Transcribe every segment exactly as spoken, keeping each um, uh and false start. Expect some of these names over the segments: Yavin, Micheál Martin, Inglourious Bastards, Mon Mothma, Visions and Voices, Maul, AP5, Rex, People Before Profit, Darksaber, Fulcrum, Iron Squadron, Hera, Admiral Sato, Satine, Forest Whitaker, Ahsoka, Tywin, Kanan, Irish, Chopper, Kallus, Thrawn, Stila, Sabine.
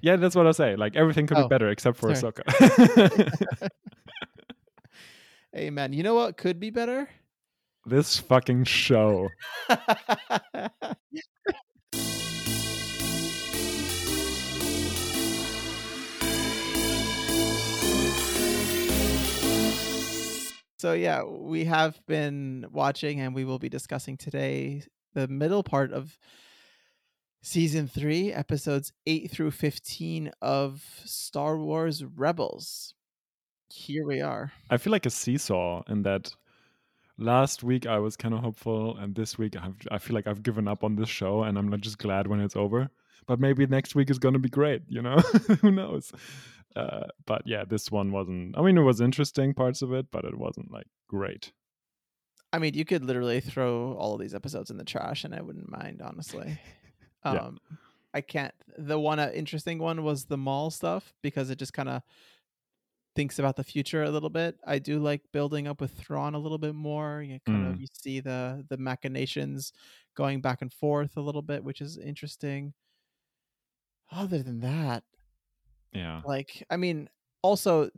Yeah, that's what I say. Like, everything could oh, be better except for sorry. Ahsoka. Hey, man, you know what could be better? This fucking show. So, yeah, we have been watching and we will be discussing today the middle part of season three, episodes eight through fifteen of Star Wars Rebels. Here we are. I feel like a seesaw in that last week I was kind of hopeful, and this week I've, I feel like I've given up on this show and I'm not just glad when it's over. But maybe next week is going to be great, you know? Who knows? Uh, but yeah, this one wasn't, I mean, it was interesting parts of it, but it wasn't like great. I mean, you could literally throw all of these episodes in the trash and I wouldn't mind, honestly. Um, yeah. I can't, the one uh, interesting one was the Maul stuff, because it just kind of thinks about the future a little bit. I do like building up with Thrawn a little bit more. You kind mm. of, you see the, the machinations going back and forth a little bit, which is interesting. Other than that, yeah, like, I mean, also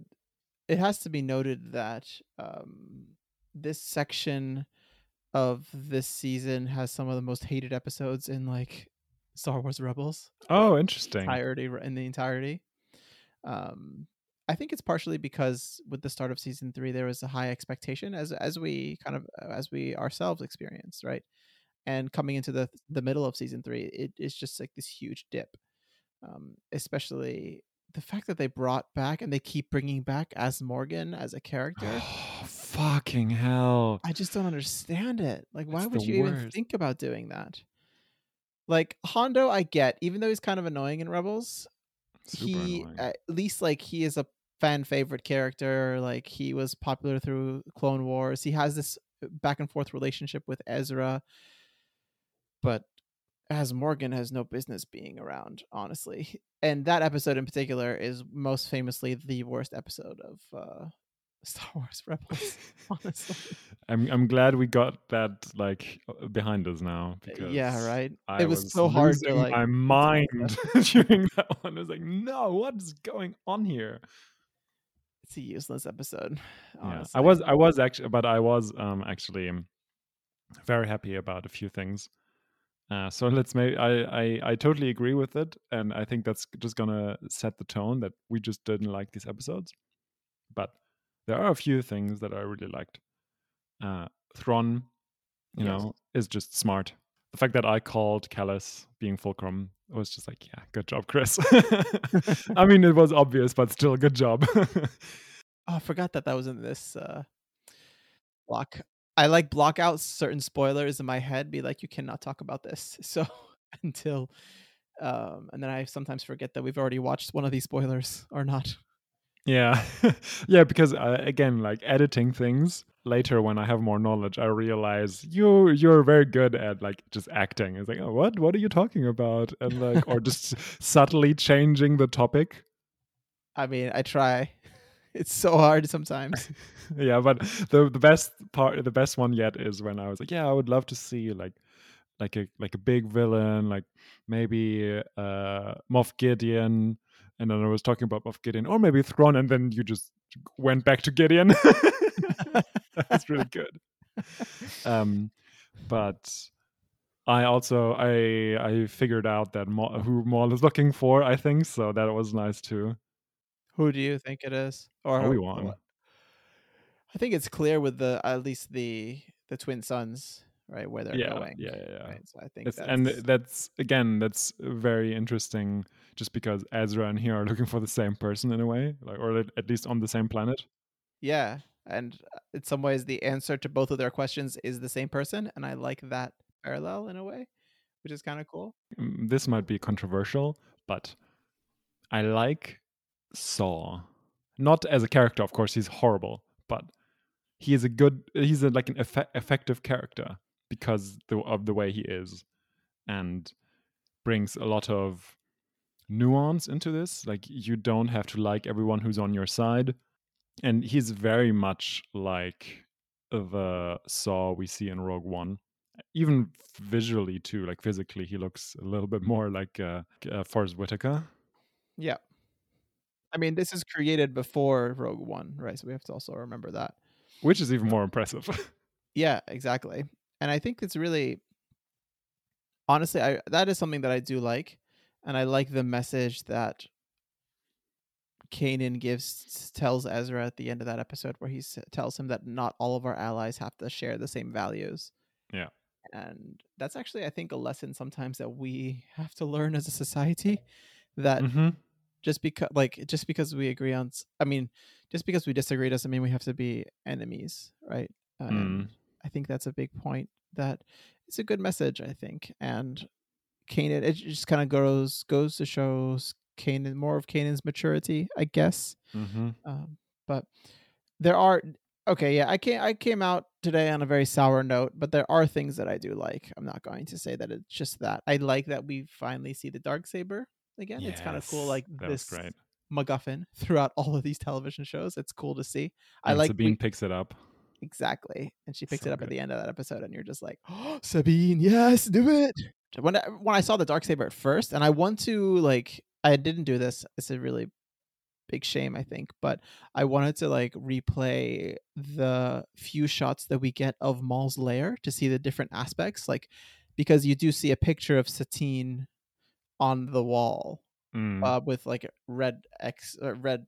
it has to be noted that um this section of this season has some of the most hated episodes in like Star Wars Rebels. Oh, interesting. In the entirety in the entirety. um I think it's partially because with the start of season three there was a high expectation, as as we kind of as we ourselves experienced, right? And coming into the the middle of season three, it is just like this huge dip. Um, especially the fact that they brought back and they keep bringing back As Morgan as a character. Oh, fucking hell. I just don't understand it. Like, why would you even think about doing that? Like, Hondo, I get, even though he's kind of annoying in Rebels, he, at least, like, he is a fan favorite character. Like, he was popular through Clone Wars. He has this back and forth relationship with Ezra. But As Morgan has no business being around, honestly. And that episode in particular is most famously the worst episode of uh, Star Wars Rebels, honestly. I'm I'm glad we got that, like, behind us now. Because yeah, right? I it was, was so hard to, like... my mind during that one. I was like, no, what is going on here? It's a useless episode, honestly. Yeah. I was, I was actually... But I was um, actually very happy about a few things. Uh, so let's maybe I, I I totally agree with it, and I think that's just gonna set the tone that we just didn't like these episodes. But there are a few things that I really liked. Uh, Thrawn, you yes. know, is just smart. The fact that I called Kallus being Fulcrum was just like, yeah, good job, Chris. I mean, it was obvious, but still, good job. Oh, I forgot that that was in this uh, block. I like block out certain spoilers in my head, be like, you cannot talk about this. So until, um, and then I sometimes forget that we've already watched one of these spoilers or not. Yeah. Yeah. Because uh, again, like editing things later when I have more knowledge, I realize you, you're very good at like just acting. It's like, oh, what, what are you talking about? And like, or just subtly changing the topic. I mean, I try. It's so hard sometimes. Yeah, but the the best part, the best one yet is when I was like, yeah, I would love to see like like a like a big villain, like maybe uh, Moff Gideon. And then I was talking about Moff Gideon, or maybe Thrawn, and then you just went back to Gideon. That's really good. Um, but I also I I figured out that Ma- who Maul is looking for, I think, so that was nice too. Who do you think it is? Or oh, we won. I think it's clear with the at least the the twin sons, right, where they're yeah, going. Yeah, yeah, yeah. Right? So I think that's, that's... and that's again that's very interesting, just because Ezra and Hera are looking for the same person in a way, like, or at least on the same planet. Yeah, and in some ways, the answer to both of their questions is the same person, and I like that parallel in a way, which is kind of cool. This might be controversial, but I like Saw, not as a character, of course, he's horrible, but he is a good, he's a, like an eff- effective character because the, of the way he is, and brings a lot of nuance into this. Like, you don't have to like everyone who's on your side, and he's very much like the Saw we see in Rogue One, even visually too. Like physically, he looks a little bit more like uh, uh, Forest Whitaker. Yeah. I mean, this is created before Rogue One, right? So we have to also remember that. Which is even more impressive. Yeah, exactly. And I think it's really, honestly, I that is something that I do like. And I like the message that Kanan gives, tells Ezra at the end of that episode, where he tells him that not all of our allies have to share the same values. Yeah. And that's actually, I think, a lesson sometimes that we have to learn as a society, that mm-hmm. just because, like, just because we agree on, I mean, just because we disagree doesn't mean we have to be enemies, right? And mm. I think that's a big point. That it's a good message, I think. And Kanan, it just kind of goes goes to show Kanan more of Kanan's maturity, I guess. Mm-hmm. Um, but there are. Okay, yeah, I came, I came out today on a very sour note, but there are things that I do like. I'm not going to say that it's just that. I like that we finally see the Darksaber again. Yes, it's kind of cool, like this MacGuffin throughout all of these television shows. It's cool to see. And I like Sabine we, picks it up. Exactly. And she picks so it up good. At the end of that episode, and you're just like, oh, Sabine, yes, do it! When I, when I saw the Darksaber at first, and I want to, like, I didn't do this. It's a really big shame, I think, but I wanted to like replay the few shots that we get of Maul's lair to see the different aspects, like, because you do see a picture of Satine on the wall mm. uh, with like red X uh, red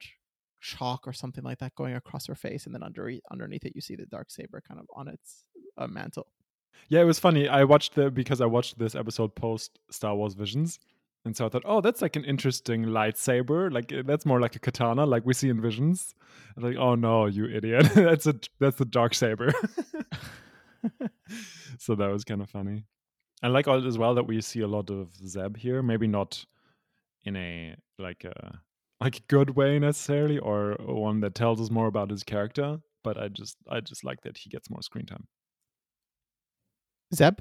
chalk or something like that going across her face, and then under underneath it you see the Darksaber kind of on its uh, mantle. Yeah, it was funny. I watched the because I watched this episode post Star Wars Visions. And so I thought, oh, that's like an interesting lightsaber. Like, that's more like a katana, like we see in Visions. And like, oh no, you idiot! that's a that's the Darksaber. So that was kind of funny. I like all as well that we see a lot of Zeb here. Maybe not in a like a like a good way necessarily, or one that tells us more about his character. But I just I just like that he gets more screen time. Zeb?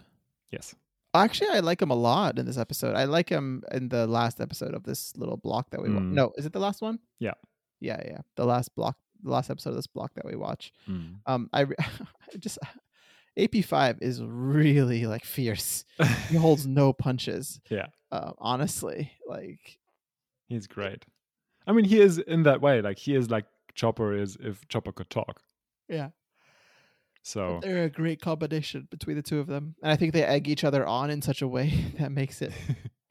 Yes. Actually, I like him a lot in this episode. I like him in the last episode of this little block that we mm. watch. No, is it the last one? Yeah. Yeah, yeah. The last block, the last episode of this block that we watch. Mm. Um, I, re- I just, A P five is really like fierce. He holds no punches. Yeah. Uh, honestly, like. He's great. I mean, he is in that way. Like, he is like Chopper is if Chopper could talk. Yeah. So they're a great combination between the two of them, and I think they egg each other on in such a way that makes it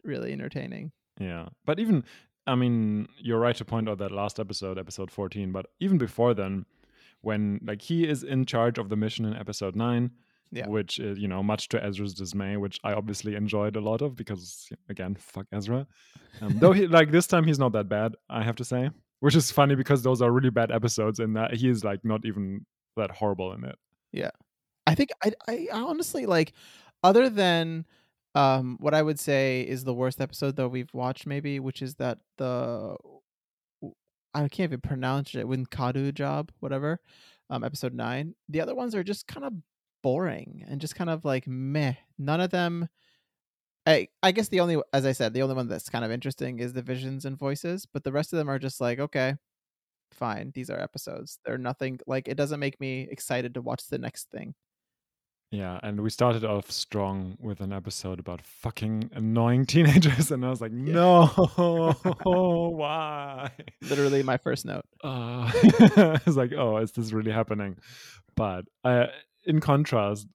really entertaining. Yeah, but even, I mean, you're right to point out that last episode, episode fourteen, but even before then, when like he is in charge of the mission in episode nine, yeah. which is, you know, much to Ezra's dismay, which I obviously enjoyed a lot of, because again, fuck Ezra. Um, though he like this time he's not that bad, I have to say, which is funny because those are really bad episodes, and that he is like not even that horrible in it. Yeah, I think I, I honestly like, other than um, what I would say is the worst episode that we've watched, maybe, which is that the I can't even pronounce it Winkadu job, whatever, um, episode nine. The other ones are just kind of boring and just kind of like meh. None of them. I I guess the only, as I said, the only one that's kind of interesting is the Visions and Voices, but the rest of them are just like, okay. Fine, these are episodes. They're nothing, like, it doesn't make me excited to watch the next thing. Yeah, and we started off strong with an episode about fucking annoying teenagers, and I was like, yeah. no, why? Literally my first note. Uh, I was like, oh, is this really happening? But uh, in contrast,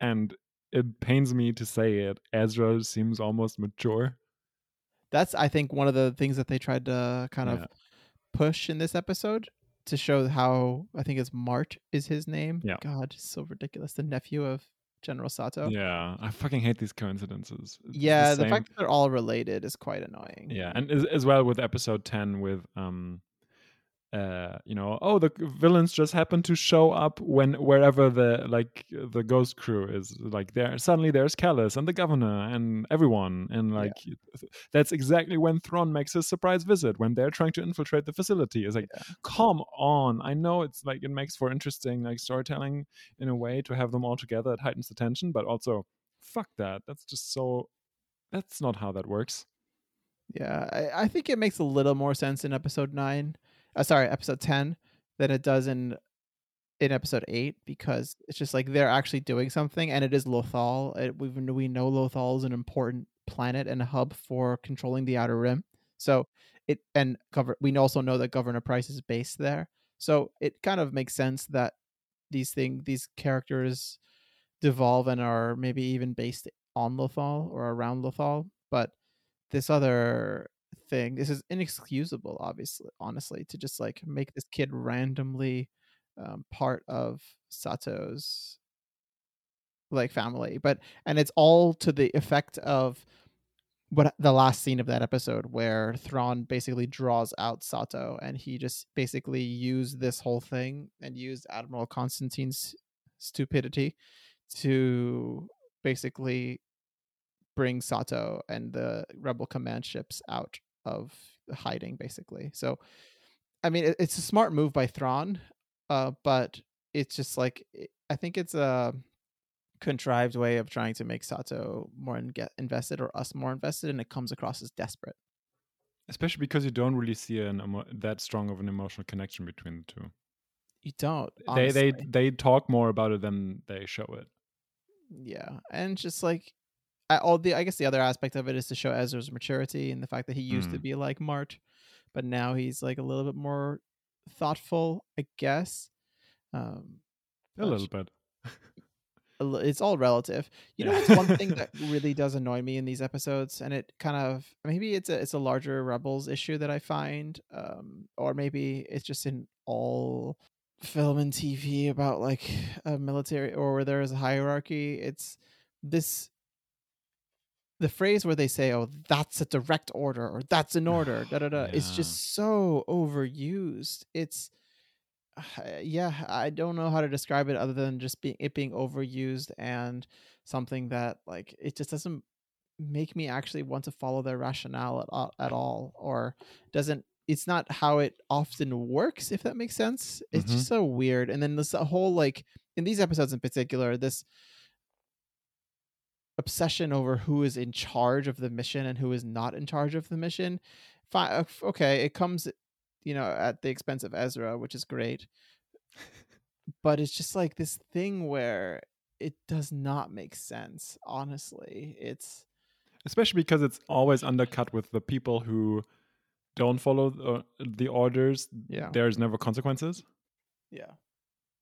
and it pains me to say it, Ezra seems almost mature. That's, I think, one of the things that they tried to kind yeah. of push in this episode to show how, I think it's Mart is his name. Yeah. God, so ridiculous. The nephew of General Sato. Yeah, I fucking hate these coincidences. It's yeah, the, the fact that they're all related is quite annoying. Yeah, and as, as well with episode ten with, um, uh, you know, oh, the villains just happen to show up when wherever the, like, the ghost crew is. Like, there suddenly there's Kallus and the governor and everyone. And, like, yeah. that's exactly when Thrawn makes his surprise visit, when they're trying to infiltrate the facility. It's like, yeah. come on. I know it's, like, it makes for interesting, like, storytelling in a way to have them all together. It heightens the tension, but also, fuck that. That's just so, that's not how that works. Yeah, I, I think it makes a little more sense in episode nine. Uh, sorry, episode ten than it does in in episode eight, because it's just like they're actually doing something, and it is Lothal. It, we we know Lothal is an important planet and a hub for controlling the Outer Rim, So it and cover, we also know that Governor Price is based there. So it kind of makes sense that these thing these characters devolve and are maybe even based on Lothal or around Lothal. But this other thing, this is inexcusable, obviously, honestly, to just like make this kid randomly um, part of Sato's like family. But and it's all to the effect of what the last scene of that episode where Thrawn basically draws out Sato, and he just basically used this whole thing and used Admiral Constantine's stupidity to basically bring Sato and the rebel command ships out of hiding, basically. So, I mean, it's a smart move by Thrawn, uh, but it's just like, I think it's a contrived way of trying to make Sato more in- get invested or us more invested, and it comes across as desperate, especially because you don't really see an emo- that strong of an emotional connection between the two. You don't. Honestly. They they they talk more about it than they show it. Yeah, and just like I, all the I guess the other aspect of it is to show Ezra's maturity and the fact that he used mm. to be like Mart, but now he's like a little bit more thoughtful, I guess. Um, a little bit. It's all relative, you know. It's one thing that really does annoy me in these episodes, and it kind of maybe it's a it's a larger Rebels issue that I find, um, or maybe it's just in all film and T V about like a military or where there is a hierarchy. It's this the phrase where they say, "Oh, that's a direct order," or "That's an order." da da da. Yeah. It's just so overused. It's Uh, yeah, I don't know how to describe it other than just being it being overused and something that like it just doesn't make me actually want to follow their rationale at, at all, or doesn't. It's not how it often works, if that makes sense. It's mm-hmm. just so weird. And then this whole like in these episodes in particular, this obsession over who is in charge of the mission and who is not in charge of the mission. Fine, okay, it comes, you know, at the expense of Ezra, which is great. But it's just like this thing where it does not make sense, honestly. It's especially because it's always undercut with the people who don't follow the, the orders. Yeah. There's never consequences. Yeah.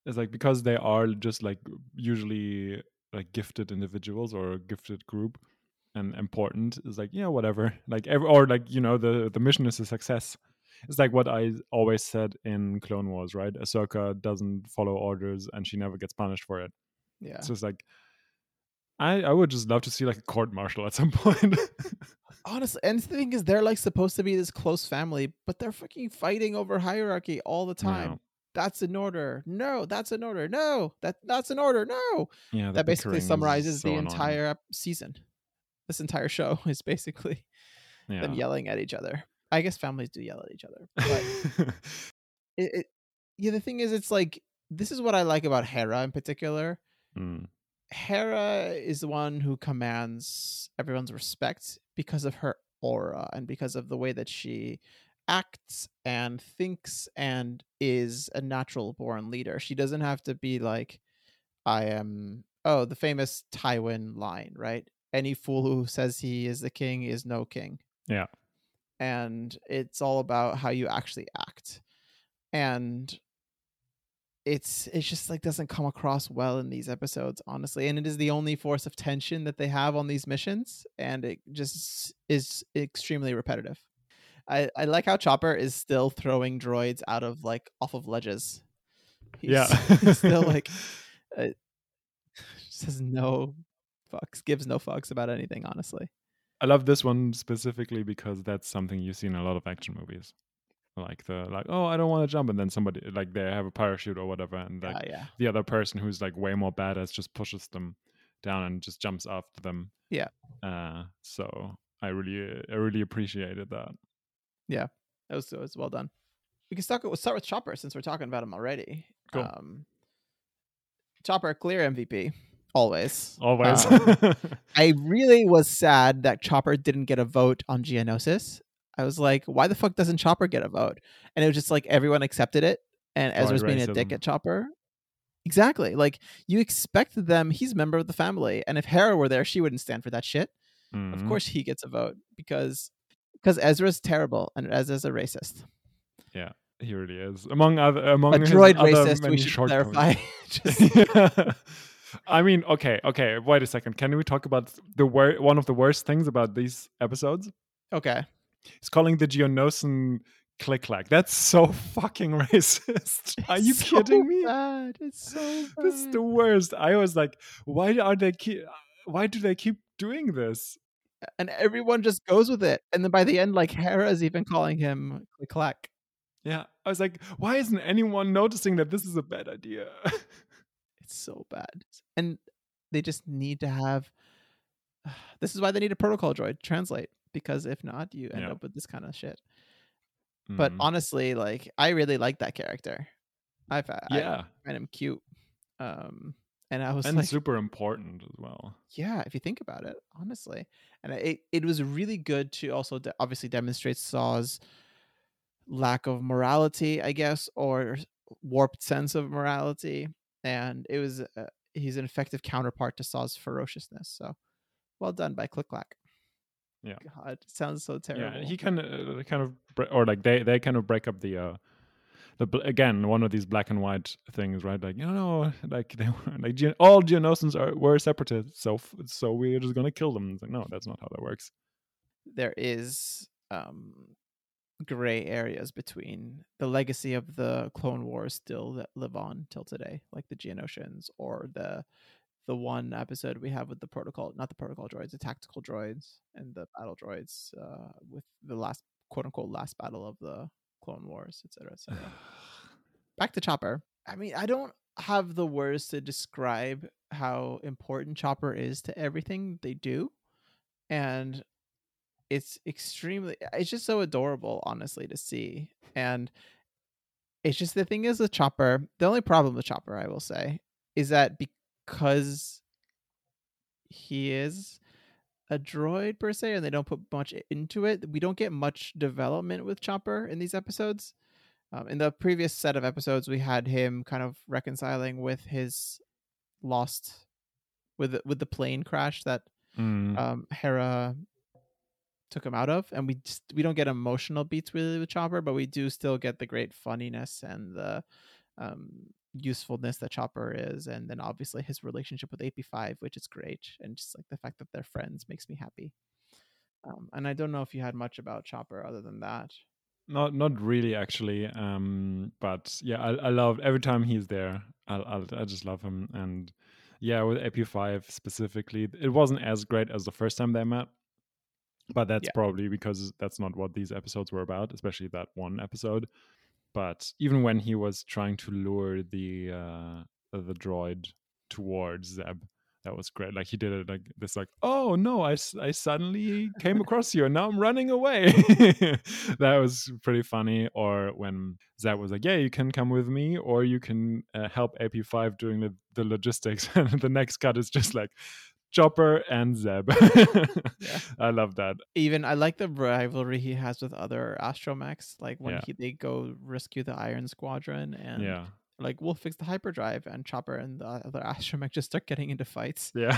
It's like because they are just like usually like gifted individuals or a gifted group and important. It's like, yeah, whatever. Like every, or like, you know, the, the mission is a success. It's like what I always said in Clone Wars, right? Ahsoka doesn't follow orders and she never gets punished for it. Yeah. So it's like, I, I would just love to see like a court martial at some point. Honestly, and the thing is, they're like supposed to be this close family, but they're fucking fighting over hierarchy all the time. No. That's an order. No, that's an order. No, that that's an order. No. Yeah. That basically summarizes so the entire annoying. season. This entire show is basically yeah. them yelling at each other. I guess families do yell at each other. But it, it, yeah, the thing is, it's like, this is what I like about Hera in particular. Mm. Hera is the one who commands everyone's respect because of her aura and because of the way that she acts and thinks and is a natural born leader. She doesn't have to be like, I am, oh, the famous Tywin line, right? Any fool who says he is the king is no king. Yeah. And it's all about how you actually act, and it's it's just like doesn't come across well in these episodes, honestly. And it is the only force of tension that they have on these missions, and it just is extremely repetitive. I, I like how Chopper is still throwing droids out of like off of ledges. He's, yeah, he's still like uh, says no fucks, gives no fucks about anything, honestly. I love this one specifically because that's something you see in a lot of action movies, like the like oh I don't want to jump, and then somebody like they have a parachute or whatever, and like uh, yeah. the other person who's like way more badass just pushes them down and just jumps after them. Yeah. Uh, so I really I really appreciated that. Yeah, that was, it was well done. We can start we'll start with Chopper since we're talking about him already. Cool. Um, Chopper, clear M V P. Always. Always. Um, I really was sad that Chopper didn't get a vote on Geonosis. I was like, why the fuck doesn't Chopper get a vote? And it was just like everyone accepted it. And Probably Ezra's being racism. a dick at Chopper. Exactly. Like you expected them. He's a member of the family. And if Hera were there, she wouldn't stand for that shit. Mm-hmm. Of course he gets a vote because Because Ezra's terrible and Ezra's a racist. Yeah, he really is. Among other, among a his droid other racist, many we should clarify. Just... I mean, okay, okay. Wait a second. Can we talk about the wor- one of the worst things about these episodes? Okay. It's calling the Geonosian Click Clack. That's so fucking racist. Are you so kidding me? Bad. It's so bad. This is the worst. I was like, why are they? Keep- why do they keep doing this? And everyone just goes with it. And then by the end, like Hera is even calling him Click Clack. Yeah, I was like, why isn't anyone noticing that this is a bad idea? It's so bad. And they just need to have, this is why they need a protocol droid translate, because if not, you end yeah. up with this kind of shit. Mm-hmm. But honestly, like, I really like that character. I yeah. I find him cute. Um, and I was and like, super important as well. Yeah. If you think about it, honestly, and it, it was really good to also de- obviously demonstrate Saw's lack of morality, I guess, or warped sense of morality. And it was uh, he's an effective counterpart to Saw's ferociousness. So, well done by Click Clack. Yeah, God, it sounds so terrible. Yeah, he can uh, kind of or like they, they kind of break up the uh, the again one of these black and white things, right? Like you know, like they were, like Gen- all Geonosians are were separatists, so so we're just gonna kill them. It's like no, that's not how that works. There is um, gray areas between the legacy of the Clone Wars still that live on till today, like the Geonosians or the the one episode we have with the protocol, not the protocol droids, the tactical droids and the battle droids uh, with the last quote unquote last battle of the Clone Wars, et cetera, et cetera. Back to Chopper. I mean, I don't have the words to describe how important Chopper is to everything they do, and it's extremely it's just so adorable, honestly, to see. And it's just the thing is with Chopper, the only problem with Chopper, I will say, is that because he is a droid per se and they don't put much into it, we don't get much development with Chopper in these episodes. Um, in the previous set of episodes, we had him kind of reconciling with his lost with with the plane crash that mm. um, Hera took him out of, and we just, we don't get emotional beats really with Chopper, but we do still get the great funniness and the um, usefulness that Chopper is, and then obviously his relationship with A P five, which is great, and just like the fact that they're friends makes me happy. Um, and I don't know if you had much about Chopper other than that. Not not really actually, um, but yeah, I, I love every time he's there. I I, I just love him, and yeah, with A P five specifically, it wasn't as great as the first time they met. But that's yeah. probably because that's not what these episodes were about, especially that one episode. But even when he was trying to lure the uh, the droid towards Zeb, that was great. Like he did it like this, like, oh no, I, I suddenly came across you and now I'm running away. That was pretty funny. Or when Zeb was like, yeah, you can come with me, or you can uh, help A P five doing the, the logistics. And the next cut is just like, Chopper and Zeb. Yeah. I love that. Even I like the rivalry he has with other astromechs. Like when yeah. he, they go rescue the Iron Squadron and yeah. like we'll fix the hyperdrive, and Chopper and the other astromech just start getting into fights. Yeah,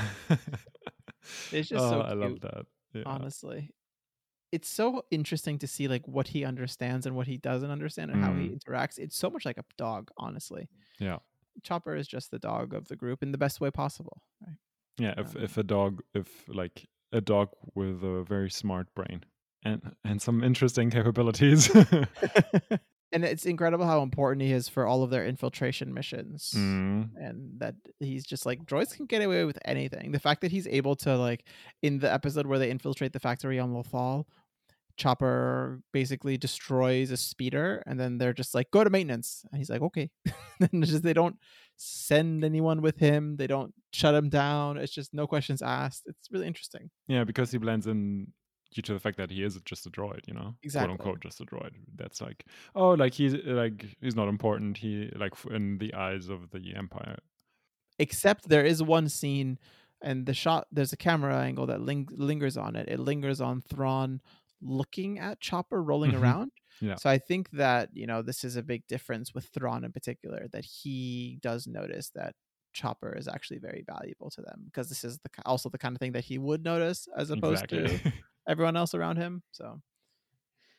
it's just oh, so cute. I love that. Yeah. Honestly, it's so interesting to see like what he understands and what he doesn't understand and mm. how he interacts. It's so much like a dog, honestly. Yeah, Chopper is just the dog of the group in the best way possible. Right. Yeah, if if a dog, if like a dog with a very smart brain and and some interesting capabilities. And it's incredible how important he is for all of their infiltration missions. Mm. And that he's just like, droids can get away with anything. The fact that he's able to, like, in the episode where they infiltrate the factory on Lothal, Chopper basically destroys a speeder, and then they're just like, go to maintenance, and he's like, okay. And just, they don't send anyone with him, they don't shut him down, it's just no questions asked. It's really interesting. Yeah, because he blends in due to the fact that he is just a droid, you know. Exactly, quote unquote, just a droid. That's like, oh, like he's like he's not important, he like in the eyes of the Empire. Except there is one scene, and the shot, there's a camera angle that ling- lingers on it it lingers on Thrawn looking at Chopper rolling around. Yeah. So I think that, you know, this is a big difference with Thrawn in particular, that he does notice that Chopper is actually very valuable to them, because this is the also the kind of thing that he would notice as opposed exactly. to everyone else around him. So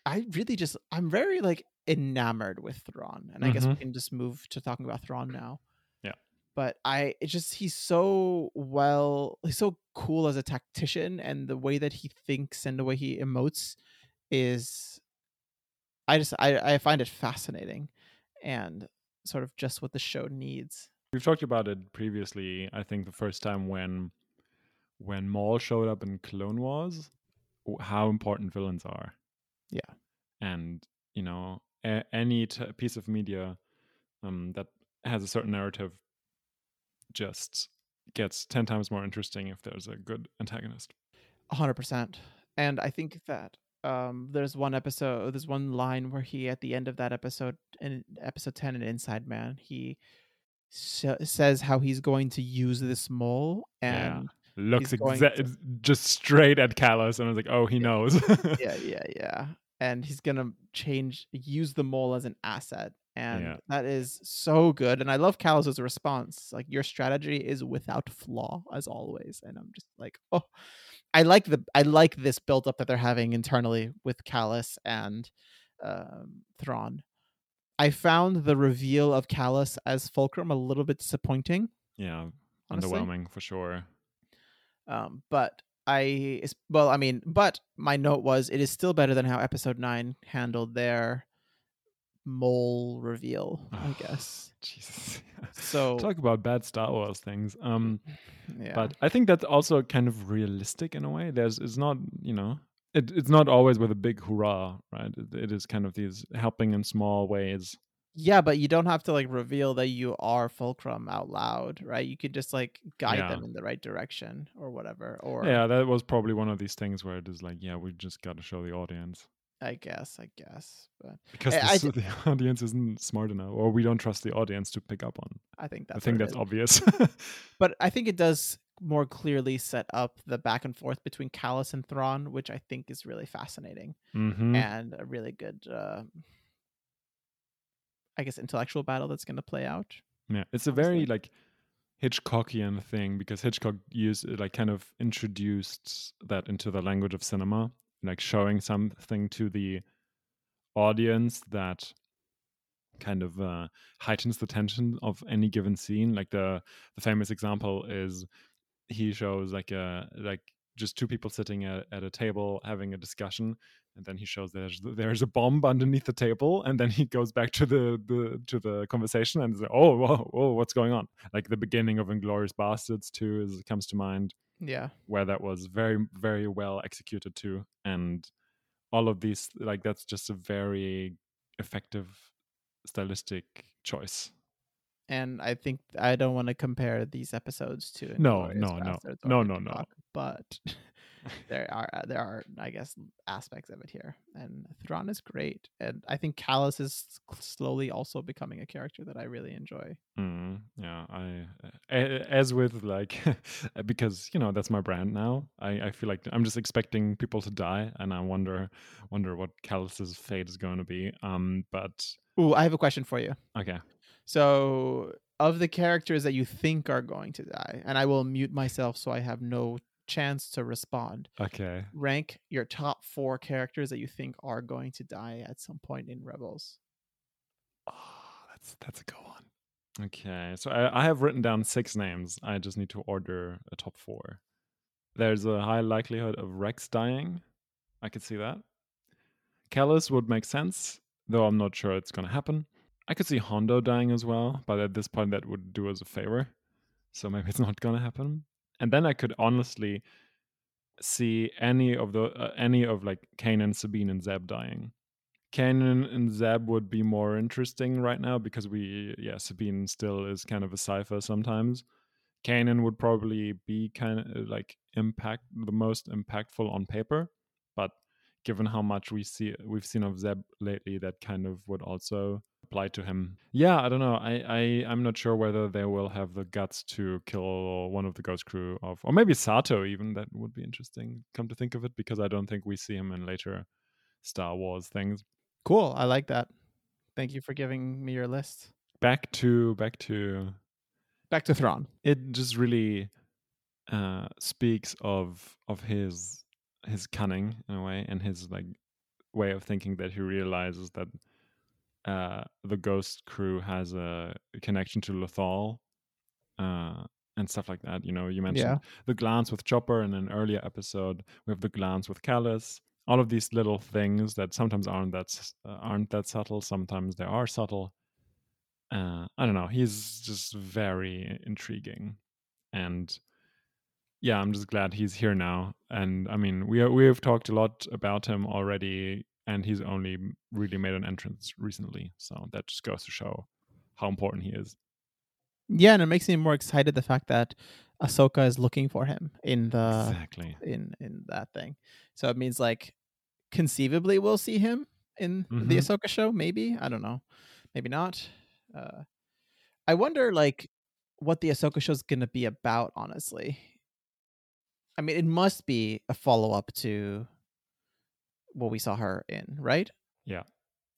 I really just, I'm very like enamored with Thrawn, and I mm-hmm. guess we can just move to talking about Thrawn now. Yeah. But I, it's just, he's so well, he's so cool as a tactician, and the way that he thinks and the way he emotes is, I just, I, I find it fascinating, and sort of just what the show needs. We've talked about it previously. I think the first time when, when Maul showed up in Clone Wars, how important villains are. Yeah. And, you know, a- any t- piece of media um, that has a certain narrative just gets ten times more interesting if there's a good antagonist. one hundred percent. And I think that um, there's one episode, there's one line where he, at the end of that episode, in episode ten in Inside Man, he sh- says how he's going to use this mole and... Yeah. Looks exa- to... just straight at Kallus, and I was like, "Oh, he yeah. knows." yeah, yeah, yeah. And he's gonna change, use the mole as an asset, and yeah. that is so good. And I love Kallus's response, like, "Your strategy is without flaw, as always." And I'm just like, "Oh, I like the, I like this build up that they're having internally with Kallus and um, Thrawn." I found the reveal of Kallus as Fulcrum a little bit disappointing. Yeah, honestly. Underwhelming for sure. Um, but I, well, I mean, but my note was, it is still better than how episode nine handled their mole reveal, oh, I guess. Jesus. So talk about bad Star Wars things. Um, yeah. But I think that's also kind of realistic in a way. There's, it's not, you know, it, it's not always with a big hurrah, right? It, it is kind of these helping in small ways. Yeah, but you don't have to like reveal that you are Fulcrum out loud, right? You could just like guide yeah. them in the right direction or whatever. Or yeah, that was probably one of these things where it is like, yeah, we just got to show the audience. I guess, I guess, but because I, this, I d- the audience isn't smart enough, or we don't trust the audience to pick up on. I think that's. I think that's is. obvious. But I think it does more clearly set up the back and forth between Kallus and Thrawn, which I think is really fascinating mm-hmm. and a really good. Uh, I guess, intellectual battle that's going to play out. Yeah, it's honestly. a very like Hitchcockian thing, because Hitchcock used like kind of introduced that into the language of cinema, like showing something to the audience that kind of uh, heightens the tension of any given scene. Like the the famous example is he shows like a like just two people sitting at, at a table having a discussion. And then he shows there's there's a bomb underneath the table, and then he goes back to the, the to the conversation and is like, oh, whoa, whoa, what's going on? Like the beginning of Inglourious Bastards too is comes to mind. Yeah, where that was very very well executed too, and all of these like that's just a very effective stylistic choice. And I think I don't want to compare these episodes to no no no no no no, but. There are there are I guess aspects of it here, and Thrawn is great, and I think Kallus is slowly also becoming a character that I really enjoy. Mm, yeah, I as with like because you know that's my brand now. I, I feel like I'm just expecting people to die, and I wonder wonder what Kallus's fate is going to be. Um, but ooh, I have a question for you. Okay, so of the characters that you think are going to die, and I will mute myself so I have no chance to respond. Okay. Rank your top four characters that you think are going to die at some point in Rebels. Oh, that's that's a good one. Okay, so I, I have written down six names. I just need to order a top four. There's a high likelihood of Rex dying. I could see that. Kallus would make sense, though I'm not sure it's going to happen. I could see Hondo dying as well, but at this point that would do us a favor, so maybe it's not going to happen. And then I could honestly see any of the uh, any of like Kanan, Sabine, and Zeb dying. Kanan and Zeb would be more interesting right now because we yeah Sabine still is kind of a cipher sometimes. Kanan would probably be kind of like impact the most impactful on paper, but given how much we see we've seen of Zeb lately, that kind of would also apply to him. Yeah, I don't know. I, I, I'm not sure whether they will have the guts to kill one of the Ghost Crew of, or maybe Sato even. That would be interesting, come to think of it, because I don't think we see him in later Star Wars things. Cool. I like that. Thank you for giving me your list. Back to, back to... Back to Thrawn. It just really uh, speaks of of his his cunning in a way, and his like way of thinking that he realizes that uh, the Ghost crew has a connection to Lothal uh, and stuff like that. You know, you mentioned yeah. the glance with Chopper in an earlier episode. We have the glance with Kallus. All of these little things that sometimes aren't that uh, aren't that subtle. Sometimes they are subtle. Uh, I don't know. He's just very intriguing, and yeah, I'm just glad he's here now. And I mean, we are, we have talked a lot about him already, and he's only really made an entrance recently. So that just goes to show how important he is. Yeah, and it makes me more excited the fact that Ahsoka is looking for him in the exactly. in in that thing. So it means like conceivably we'll see him in mm-hmm. the Ahsoka show. Maybe, I don't know. Maybe not. Uh, I wonder like what the Ahsoka show is going to be about. Honestly, I mean, it must be a follow up to what we saw her in, right? Yeah.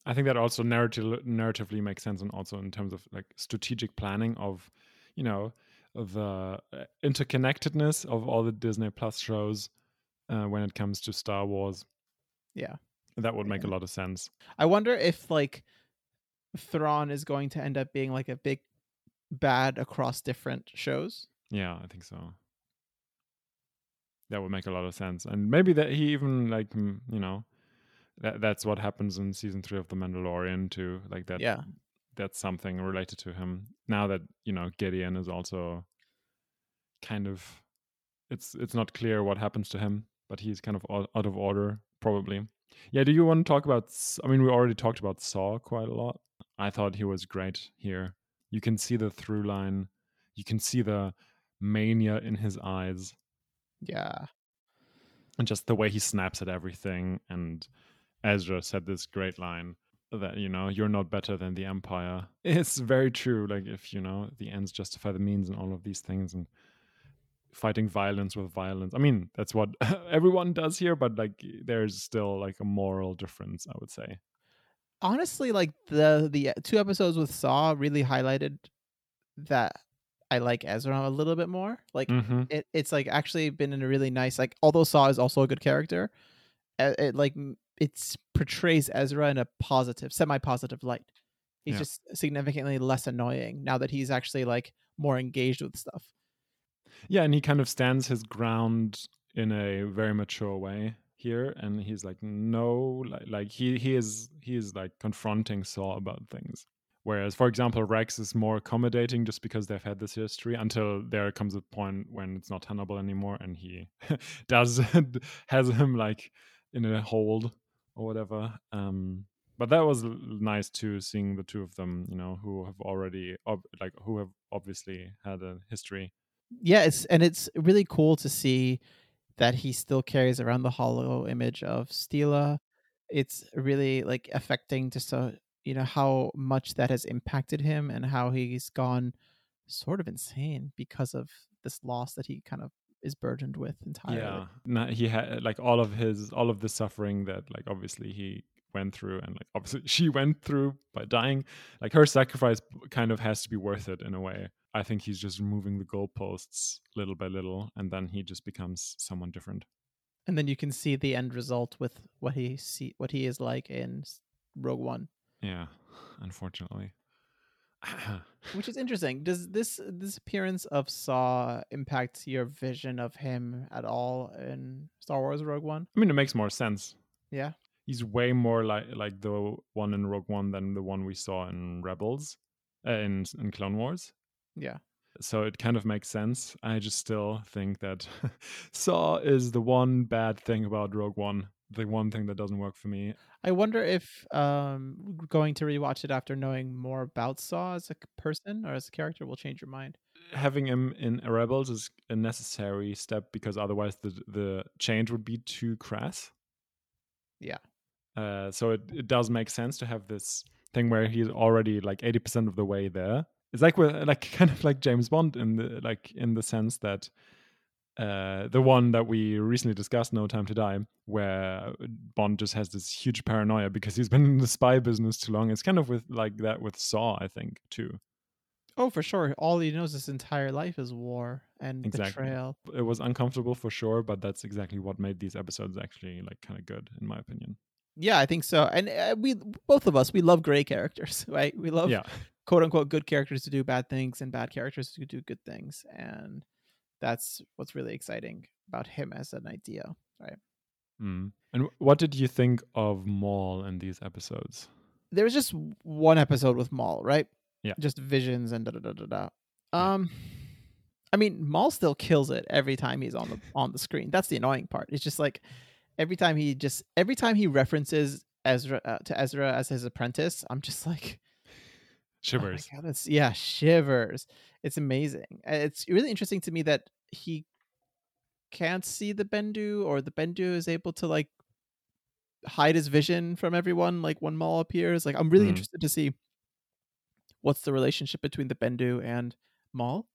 I think that also narrative, narratively makes sense, and also in terms of like strategic planning of, you know, the interconnectedness of all the Disney Plus shows uh, when it comes to Star Wars. Yeah. That would make yeah. a lot of sense. I wonder if like Thrawn is going to end up being like a big bad across different shows. Yeah, I think so. That would make a lot of sense. And maybe that he even like, you know, That that's what happens in season three of The Mandalorian too. Like that, yeah. That's something related to him. Now that you know, Gideon is also kind of. It's it's not clear what happens to him, but he's kind of out of order probably. Yeah. Do you want to talk about? I mean, we already talked about Saw quite a lot. I thought he was great here. You can see the through line. You can see the mania in his eyes. Yeah. And just the way he snaps at everything. And Ezra said this great line that, you know, you're not better than the Empire. It's very true. Like, if, you know, the ends justify the means and all of these things, and fighting violence with violence. I mean, that's what everyone does here, but like there's still like a moral difference, I would say. Honestly, like the the two episodes with Saw really highlighted that I like Ezra a little bit more. Like mm-hmm. it, it's like actually been in a really nice, like, although Saw is also a good character, it, it like it portrays Ezra in a positive, semi-positive light. He's yeah. just significantly less annoying now that he's actually like more engaged with stuff. Yeah, and he kind of stands his ground in a very mature way here, and he's like, no, like, like he he is he is like confronting Saw about things. Whereas, for example, Rex is more accommodating just because they've had this history, until there comes a point when it's not tenable anymore, and he does has him like in a hold or whatever. Um, but that was nice too, seeing the two of them, you know, who have already ob- like who have obviously had a history. Yeah, it's and it's really cool to see that he still carries around the hollow image of Stila. It's really like affecting to so. You know, how much that has impacted him and how he's gone sort of insane because of this loss that he kind of is burdened with entirely. Yeah, no, he had like all of his, all of the suffering that like obviously he went through, and like obviously she went through by dying. Like her sacrifice kind of has to be worth it in a way. I think he's just removing the goalposts little by little, and then he just becomes someone different. And then you can see the end result with what he see, what he is like in Rogue One. Yeah, unfortunately. Which is interesting. Does this this appearance of Saw impact your vision of him at all in Star Wars Rogue One? I mean, it makes more sense. Yeah. He's way more like like the one in Rogue One than the one we saw in Rebels, uh, in, in Clone Wars. Yeah. So it kind of makes sense. I just still think that Saw is the one bad thing about Rogue One. The one thing that doesn't work for me. I wonder if um, going to rewatch it after knowing more about Saw as a person or as a character will change your mind. Having him in Rebels is a necessary step, because otherwise the the change would be too crass. Yeah. Uh, so it, it does make sense to have this thing where he's already like eighty percent of the way there. It's like we're like kind of like James Bond in the like in the sense that. Uh, the one that we recently discussed, No Time to Die, where Bond just has this huge paranoia because he's been in the spy business too long. It's kind of with like that with Saw, I think, too. Oh, for sure. All he knows his entire life is war and exactly. betrayal. It was uncomfortable for sure, but that's exactly what made these episodes actually like kind of good, in my opinion. Yeah, I think so. And uh, we, both of us, we love gray characters, right? We love yeah. quote unquote good characters to do bad things and bad characters to do good things. And that's what's really exciting about him as an idea, right? Mm. And what did you think of Maul in these episodes? There was just one episode with Maul, right? Yeah. Just visions and da da da da da. Um, I mean, Maul still kills it every time he's on the on the screen. That's the annoying part. It's just like every time he just every time he references Ezra uh, to Ezra as his apprentice, I'm just like shivers. Oh my God, yeah, shivers. It's amazing. It's really interesting to me that he can't see the Bendu, or the Bendu is able to like hide his vision from everyone. Like when Maul appears, like I'm really mm. interested to see what's the relationship between the Bendu and Maul,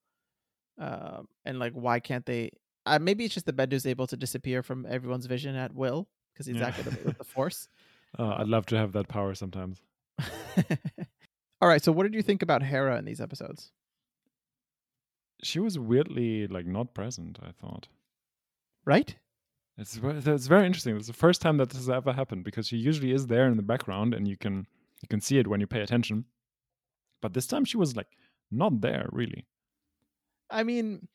um, and like why can't they? Uh, maybe it's just the Bendu is able to disappear from everyone's vision at will because he's yeah. that good with the Force. Oh, I'd love to have that power sometimes. All right, so what did you think about Hera in these episodes? She was weirdly like not present, I thought. Right? It's it's very interesting. It's the first time that this has ever happened because she usually is there in the background and you can you can see it when you pay attention. But this time she was like not there really. I mean,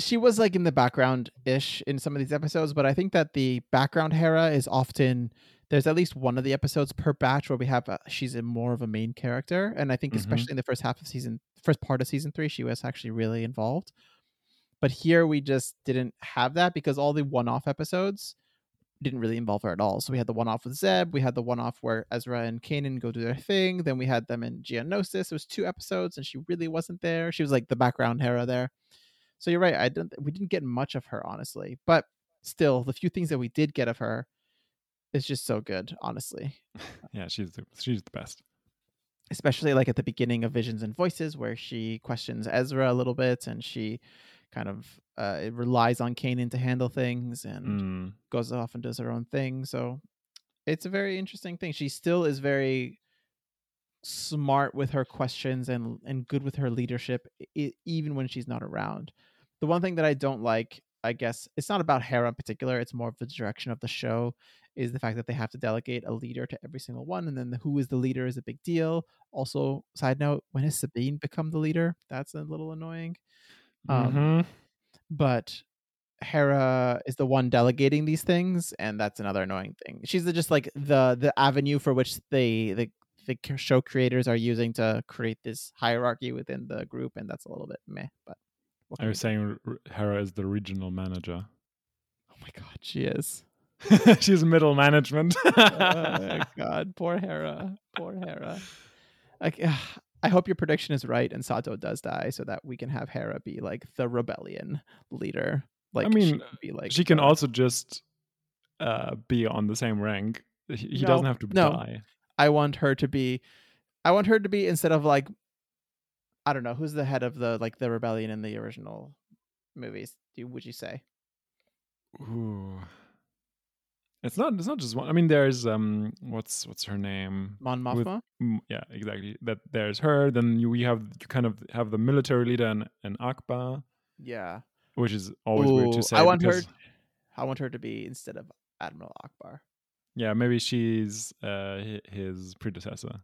she was like in the background ish in some of these episodes, but I think that the background Hera is often there's at least one of the episodes per batch where we have a, she's a more of a main character, and I think mm-hmm. especially in the first half of season first part of season three she was actually really involved. But here we just didn't have that because all the one-off episodes didn't really involve her at all. So we had the one-off with Zeb. We had the one-off where Ezra and Kanan go do their thing. Then we had them in Geonosis. It was two episodes, and she really wasn't there. She was like the background Hera there. So you're right. I didn't. We didn't get much of her, honestly. But still, the few things that we did get of her is just so good, honestly. Yeah, she's the, she's the best. Especially like at the beginning of Visions and Voices where she questions Ezra a little bit and she kind of uh, it relies on Kanan to handle things and mm. goes off and does her own thing. So it's a very interesting thing. She still is very smart with her questions and, and good with her leadership, I- even when she's not around. The one thing that I don't like, I guess, it's not about Hera in particular. It's more of the direction of the show is the fact that they have to delegate a leader to every single one. And then the, who is the leader is a big deal. Also, side note, when has Sabine become the leader? That's a little annoying. Um, mm-hmm. But Hera is the one delegating these things, and that's another annoying thing. She's the, just like the the avenue for which they the the show creators are using to create this hierarchy within the group, and that's a little bit meh. But I was saying do? Hera is the regional manager. Oh my God, she is. She's middle management. Oh God, poor Hera, poor Hera. Like. Uh, I hope your prediction is right and Sato does die so that we can have Hera be like the rebellion leader. Like, I mean, she can, be like, she can uh, also just uh, be on the same rank. He, he no, doesn't have to no. die. I want her to be, I want her to be instead of like, I don't know, who's the head of the, like the rebellion in the original movies? Do, would you say? Ooh. It's not. It's not just one. I mean, there's um. What's what's her name? Mon Mothma. With, yeah, exactly. That there's her. Then you we have you kind of have the military leader and and Akbar. Yeah. Which is always Ooh, weird to say. I want because, her. I want her to be instead of Admiral Akbar. Yeah, maybe she's uh his predecessor.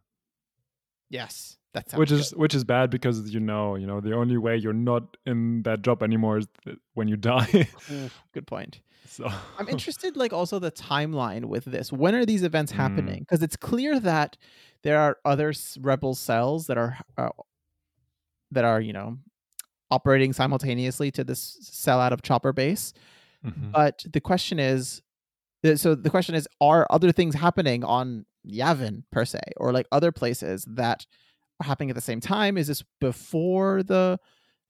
Yes, that's which good. is which is bad because you know you know the only way you're not in that job anymore is th- when you die. Good point. So I'm interested, like also the timeline with this. When are these events mm. happening? Because it's clear that there are other rebel cells that are uh, that are you know operating simultaneously to this cell out of Chopper base. Mm-hmm. But the question is, so the question is, are other things happening on Yavin per se, or like other places that are happening at the same time? Is this before the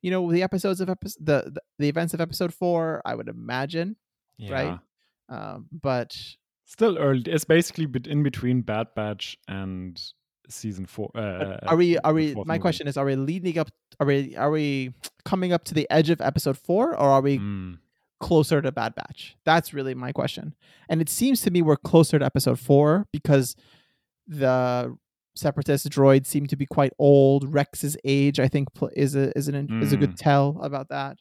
you know the episodes of epi- the, the the events of episode four? I would imagine, yeah. right? Um, but still early. It's basically in between Bad Batch and season four. Uh, are we? Are we? My movie. question is: Are we leading up? Are we? Are we coming up to the edge of episode four, or are we? Mm. Closer to Bad Batch? That's really my question. And it seems to me we're closer to episode four because the Separatist droids seem to be quite old. Rex's age, I think, is a is an mm. is a good tell about that.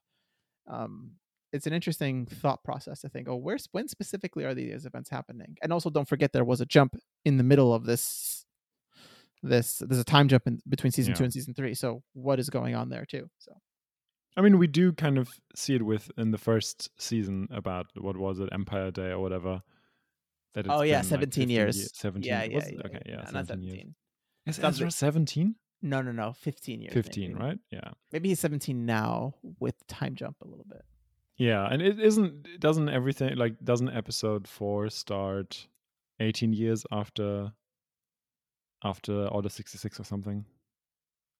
Um, it's an interesting thought process to think, oh, where's, when specifically are these events happening? And also don't forget there was a jump in the middle of this, this, there's a time jump in between season yeah. two and season three. So what is going on there too? So, I mean, we do kind of see it with in the first season about what was it, Empire Day or whatever. That it's oh yeah, seventeen like years. years. Seventeen. Yeah, yeah, yeah okay, yeah, yeah seventeen. Not seventeen. Years. Is Something. Ezra seventeen? No, no, no, fifteen years. Fifteen, maybe. Right? Yeah. Maybe he's seventeen now with time jump a little bit. Yeah, and it isn't. It doesn't everything like doesn't episode four start eighteen years after after Order sixty-six or something?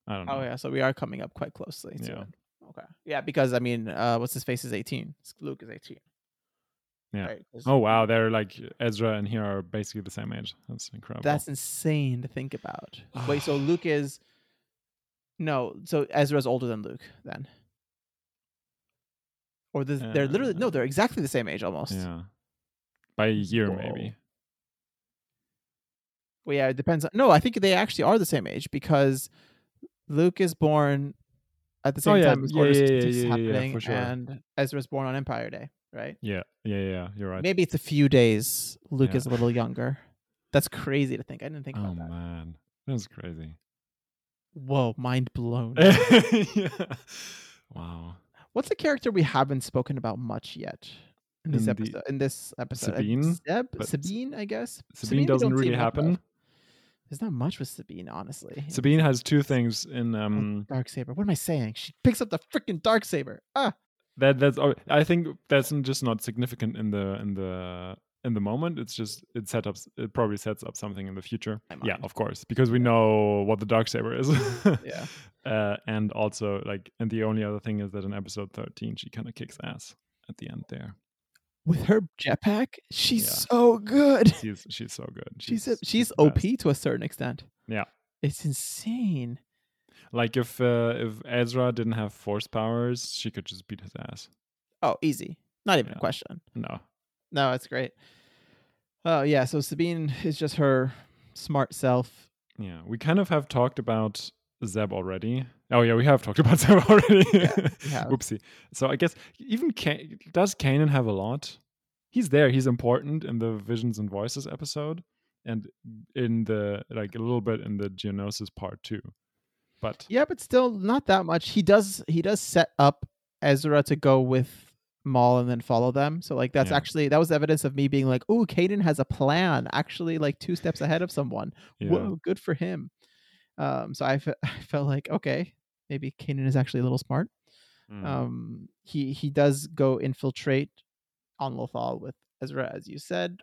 I don't know. Oh yeah, so we are coming up quite closely. To yeah. It. Okay. Yeah, because I mean, uh, what's his face is eighteen. Luke is eighteen. Yeah. Right, oh wow, they're like Ezra and Hera are basically the same age. That's incredible. That's insane to think about. Wait, so Luke is no, so Ezra's older than Luke then, or the, uh, they're literally no, they're exactly the same age almost. Yeah, by a year Whoa. maybe. Well, yeah, it depends. On, no, I think they actually are the same age because Luke is born at the same oh, yeah. time as yeah, Order yeah, sixty-six yeah, yeah, happening, yeah, sure. and Ezra's born on Empire Day, right? Yeah, yeah, yeah. You're right. Maybe it's a few days. Luke yeah. is a little younger. That's crazy to think. I didn't think oh, about that. Oh man, that's crazy. Whoa, mind blown. yeah. Wow. What's a character we haven't spoken about much yet in this in episode? The... In this episode, Sabine. Zeb? Sabine, I guess. Sabine, Sabine doesn't really happen. There's not much with Sabine, honestly. Sabine has two things in um Darksaber. What am I saying? She picks up the freaking Darksaber. Ah. That that's I think that's just not significant in the in the in the moment. It's just it set up it probably sets up something in the future. Yeah, of course, because we know what the Darksaber is. yeah. Uh, and also like and the only other thing is that in episode thirteen she kind of kicks ass at the end there. With her jetpack, she's yeah. so good. She's she's so good. She's she's, a, she's O P to a certain extent. Yeah, it's insane. Like if uh, if Ezra didn't have force powers, she could just beat his ass. Oh, easy. Not even yeah. a question. No, no, it's great. Oh yeah, so Sabine is just her smart self. Yeah, we kind of have talked about Zeb already. Oh yeah, we have talked about Zeb already. Yeah, oopsie. So I guess even Can- does Kanan have a lot? He's there. He's important in the Visions and Voices episode, and in the like a little bit in the Geonosis part too. But yeah, but still not that much. He does he does set up Ezra to go with Maul and then follow them. So like that's yeah. actually that was evidence of me being like, oh, Kanan has a plan. Actually, like two steps ahead of someone. Yeah. Whoa, good for him. Um, so I, fe- I felt like, okay, maybe Kanan is actually a little smart. Mm. Um, he, he does go infiltrate on Lothal with Ezra, as you said,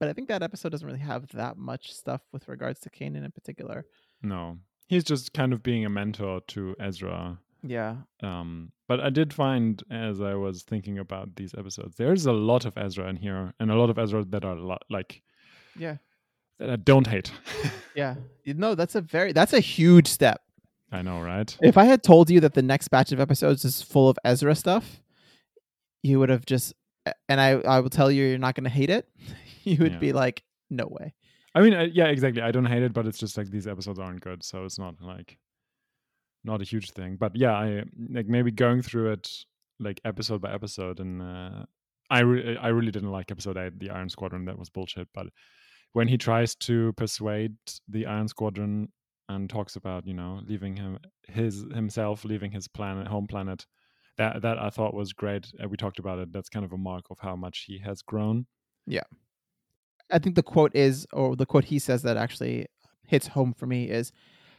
but I think that episode doesn't really have that much stuff with regards to Kanan in particular. No, he's just kind of being a mentor to Ezra. Yeah. Um, but I did find as I was thinking about these episodes, there's a lot of Ezra in here and a lot of Ezra that are lo- like, yeah. that I don't hate. yeah. You know, that's a very, that's a huge step. I know, right? If I had told you that the next batch of episodes is full of Ezra stuff, you would have just, and I, I will tell you, you're not going to hate it. You would yeah. be like, no way. I mean, I, yeah, exactly. I don't hate it, but it's just like these episodes aren't good. So it's not like, not a huge thing. But yeah, I like maybe going through it like episode by episode. And uh, I, re- I really didn't like episode eight, the Iron Squadron. That was bullshit. But when he tries to persuade the Iron Squadron and talks about, you know, leaving him his himself, leaving his planet, home planet, that that I thought was great. We talked about it. That's kind of a mark of how much he has grown. Yeah, I think the quote is, or the quote he says that actually hits home for me is,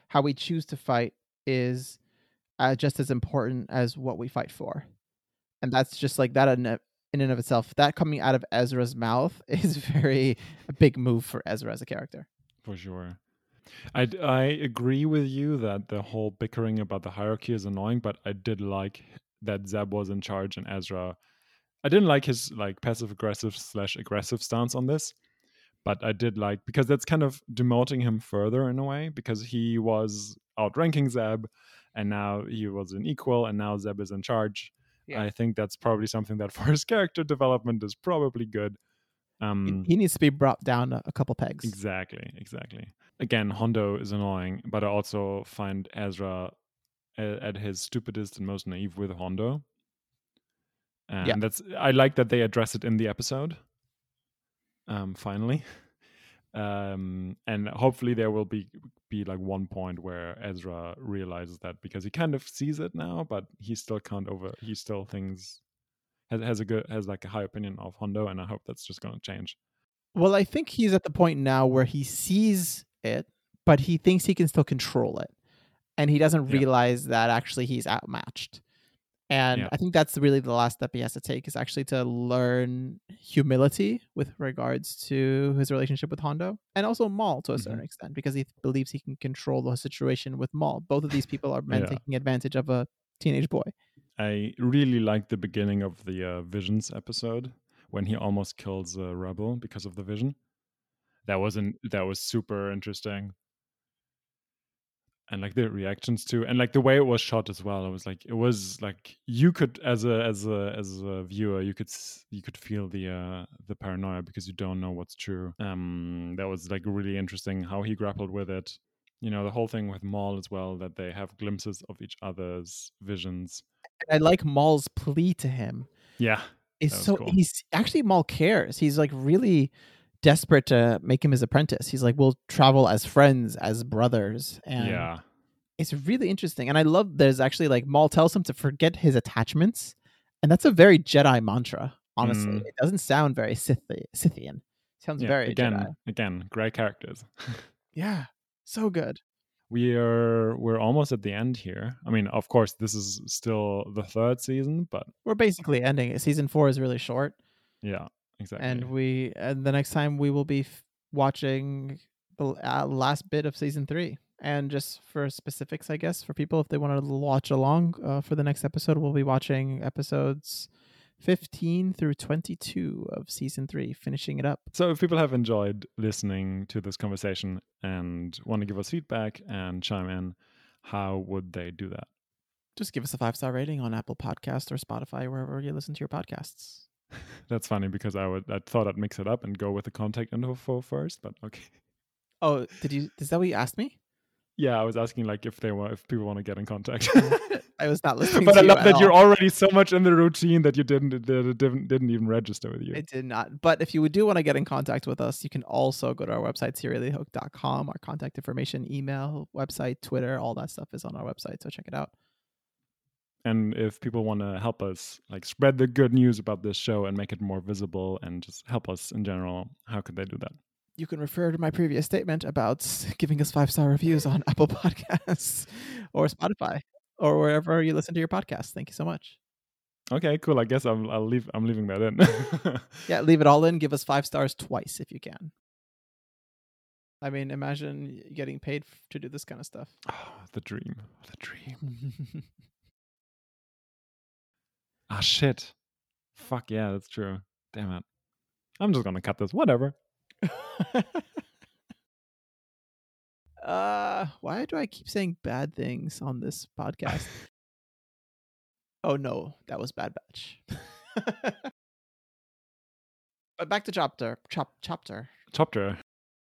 "How we choose to fight is uh, just as important as what we fight for," and that's just like that. An- In and of itself, that coming out of Ezra's mouth is very a big move for Ezra as a character. For sure. I, I agree with you that the whole bickering about the hierarchy is annoying, but I did like that Zeb was in charge and Ezra. I didn't like his like passive aggressive slash aggressive stance on this, but I did like, because that's kind of demoting him further in a way, because he was outranking Zeb and now he was an equal and now Zeb is in charge. Yeah. I think that's probably something that for his character development is probably good. Um, he needs to be brought down a couple pegs. Exactly, exactly. Again, Hondo is annoying, but I also find Ezra at his stupidest and most naive with Hondo. And yeah. that's I like that they address it in the episode. Um, finally. Um, and hopefully there will be be like one point where Ezra realizes that, because he kind of sees it now, but he still can't over he still thinks has has a good has like a high opinion of Hondo, and I hope that's just gonna change. Well, I think he's at the point now where he sees it, but he thinks he can still control it. And he doesn't realize yeah. that actually he's outmatched. And yeah. I think that's really the last step he has to take, is actually to learn humility with regards to his relationship with Hondo, and also Maul to a mm-hmm. certain extent, because he believes he can control the situation with Maul. Both of these people are men yeah. taking advantage of a teenage boy. I really like the beginning of the uh, Visions episode, when he almost kills a rebel because of the vision. That wasn't that was super interesting. And like the reactions too, and like the way it was shot as well, it was like it was like you could, as a as a as a viewer, you could you could feel the uh, the paranoia, because you don't know what's true. Um, that was like really interesting how he grappled with it. You know, the whole thing with Maul as well, that they have glimpses of each other's visions. And I like Maul's plea to him. Yeah, it's so cool. He's actually Maul cares. He's like really desperate to make him his apprentice. He's like, we'll travel as friends, as brothers. And yeah. it's really interesting. And I love there's actually like Maul tells him to forget his attachments. And that's a very Jedi mantra, honestly. Mm. It doesn't sound very Sith- Scythian. It sounds yeah, very again, Jedi. Again, great characters. yeah. So good. We are we're almost at the end here. I mean, of course, this is still the third season, but we're basically ending it. Season four is really short. Yeah. Exactly. And we, and the next time we will be f- watching the uh, last bit of season three. And just for specifics, I guess, for people, if they want to watch along uh, for the next episode, we'll be watching episodes fifteen through twenty-two of season three, finishing it up. So if people have enjoyed listening to this conversation and want to give us feedback and chime in, how would they do that? Just give us a five-star rating on Apple Podcasts or Spotify, wherever you listen to your podcasts. That's funny, because I would I thought I'd mix it up and go with the contact info first, but okay. Oh, did you? Is that what you asked me? Yeah, I was asking like if they want, if people want to get in contact. I was not listening. But to I love you that all. You're already so much in the routine that you didn't didn't didn't even register with you. It did not. But if you do want to get in contact with us, you can also go to our website serially hooked dot com. Our contact information, email, website, Twitter, all that stuff is on our website. So check it out. And if people want to help us, like spread the good news about this show and make it more visible and just help us in general, how could they do that? You can refer to my previous statement about giving us five-star reviews on Apple Podcasts or Spotify or wherever you listen to your podcast. Thank you so much. Okay, cool. I guess I'm, I'll leave, I'm leaving that in. Yeah, leave it all in. Give us five stars twice if you can. I mean, imagine getting paid to do this kind of stuff. Oh, the dream. The dream. Ah, shit. Fuck yeah, that's true. Damn it. I'm just going to cut this. Whatever. uh, why do I keep saying bad things on this podcast? Oh, no. That was Bad Batch. But back to Chopper. Chop, Chopper. Chopper.